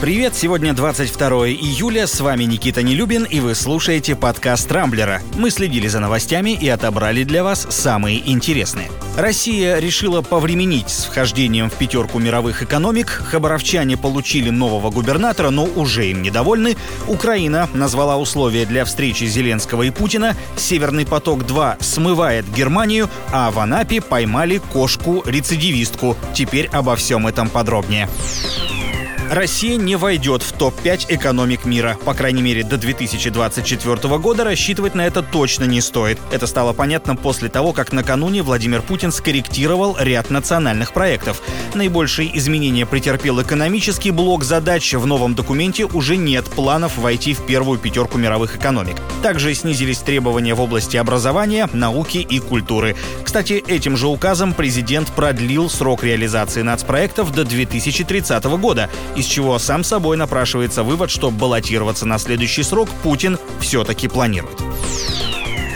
Привет, сегодня 22 июля, с вами Никита Нелюбин, и вы слушаете подкаст «Рамблера». Мы следили за новостями и отобрали для вас самые интересные. Россия решила повременить с вхождением в пятерку мировых экономик, хабаровчане получили нового губернатора, но уже им недовольны, Украина назвала условия для встречи Зеленского и Путина, «Северный поток-2» смывает Германию, а в Анапе поймали кошку-рецидивистку. Теперь обо всем этом подробнее. Россия не войдет в топ-5 экономик мира. По крайней мере, до 2024 года рассчитывать на это точно не стоит. Это стало понятно после того, как накануне Владимир Путин скорректировал ряд национальных проектов. Наибольшие изменения претерпел экономический блок задач. В новом документе уже нет планов войти в первую пятерку мировых экономик. Также снизились требования в области образования, науки и культуры. Кстати, этим же указом президент продлил срок реализации нацпроектов до 2030 года, из чего сам собой напрашивается вывод, что баллотироваться на следующий срок Путин все-таки планирует.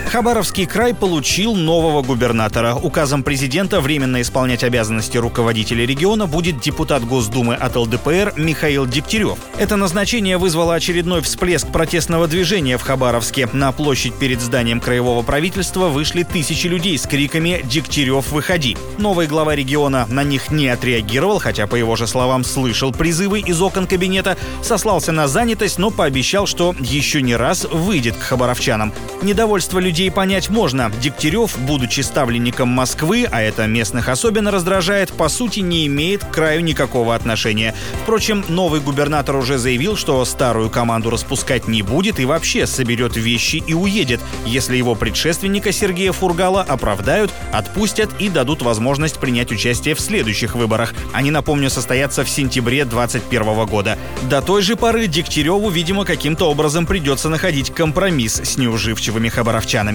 Хабаровский край получил нового губернатора. Указом президента временно исполнять обязанности руководителя региона будет депутат Госдумы от ЛДПР Михаил Дегтярёв. Это назначение вызвало очередной всплеск протестного движения в Хабаровске. На площадь перед зданием краевого правительства вышли тысячи людей с криками «Дегтярёв, выходи!». Новый глава региона на них не отреагировал, хотя, по его же словам, слышал призывы из окон кабинета, сослался на занятость, но пообещал, что еще не раз выйдет к хабаровчанам. Недовольство людей понять можно. Дегтярёв, будучи ставленником Москвы, а это местных особенно раздражает, по сути не имеет к краю никакого отношения. Впрочем, новый губернатор уже заявил, что старую команду распускать не будет и вообще соберет вещи и уедет, если его предшественника Сергея Фургала оправдают, отпустят и дадут возможность принять участие в следующих выборах. Они, напомню, состоятся в сентябре 2021 года. До той же поры Дегтярёву, видимо, каким-то образом придется находить компромисс с неуживчивыми хабаровчанами.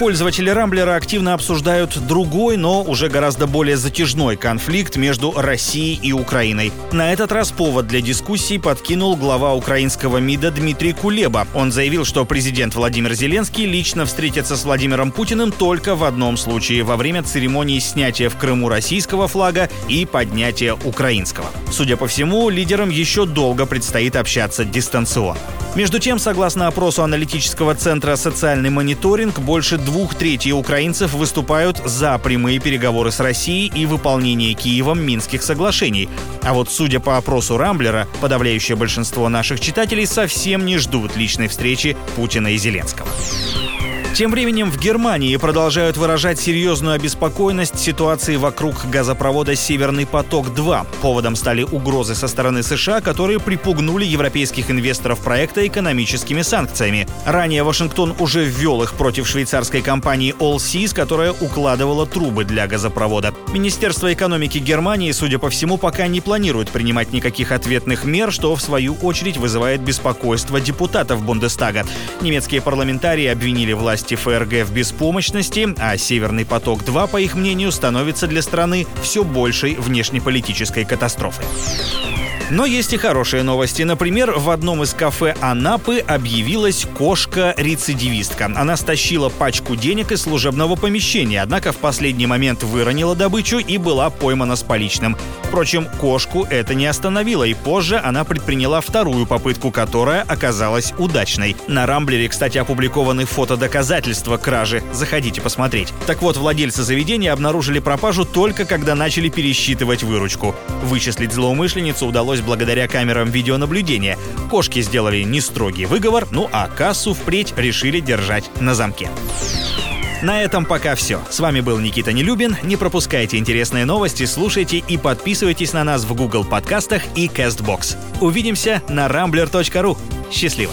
Пользователи «Рамблера» активно обсуждают другой, но уже гораздо более затяжной конфликт между Россией и Украиной. На этот раз повод для дискуссий подкинул глава украинского МИДа Дмитрий Кулеба. Он заявил, что президент Владимир Зеленский лично встретится с Владимиром Путиным только в одном случае – во время церемонии снятия в Крыму российского флага и поднятия украинского. Судя по всему, лидерам еще долго предстоит общаться дистанционно. Между тем, согласно опросу аналитического центра «Социальный мониторинг», больше 2/3 украинцев выступают за прямые переговоры с Россией и выполнение Киевом Минских соглашений. А вот, судя по опросу «Рамблера», подавляющее большинство наших читателей совсем не ждут личной встречи Путина и Зеленского. Тем временем в Германии продолжают выражать серьезную обеспокоенность ситуации вокруг газопровода «Северный поток-2». Поводом стали угрозы со стороны США, которые припугнули европейских инвесторов проекта экономическими санкциями. Ранее Вашингтон уже ввел их против швейцарской компании Allseas, которая укладывала трубы для газопровода. Министерство экономики Германии, судя по всему, пока не планирует принимать никаких ответных мер, что в свою очередь вызывает беспокойство депутатов Бундестага. Немецкие парламентарии обвинили власть ФРГ в беспомощности, а «Северный поток-2», по их мнению, становится для страны все большей внешнеполитической катастрофой. Но есть и хорошие новости. Например, в одном из кафе Анапы объявилась кошка-рецидивистка. Она стащила пачку денег из служебного помещения, однако в последний момент выронила добычу и была поймана с поличным. Впрочем, кошку это не остановило, и позже она предприняла вторую попытку, которая оказалась удачной. На «Рамблере», кстати, опубликованы фото доказательства кражи. Заходите посмотреть. Так вот, владельцы заведения обнаружили пропажу только когда начали пересчитывать выручку. Вычислить злоумышленницу удалось благодаря камерам видеонаблюдения. Кошки сделали нестрогий выговор, а кассу впредь решили держать на замке. На этом пока все. С вами был Никита Нелюбин. Не пропускайте интересные новости, слушайте и подписывайтесь на нас в Google подкастах и Castbox. Увидимся на rambler.ru. Счастливо!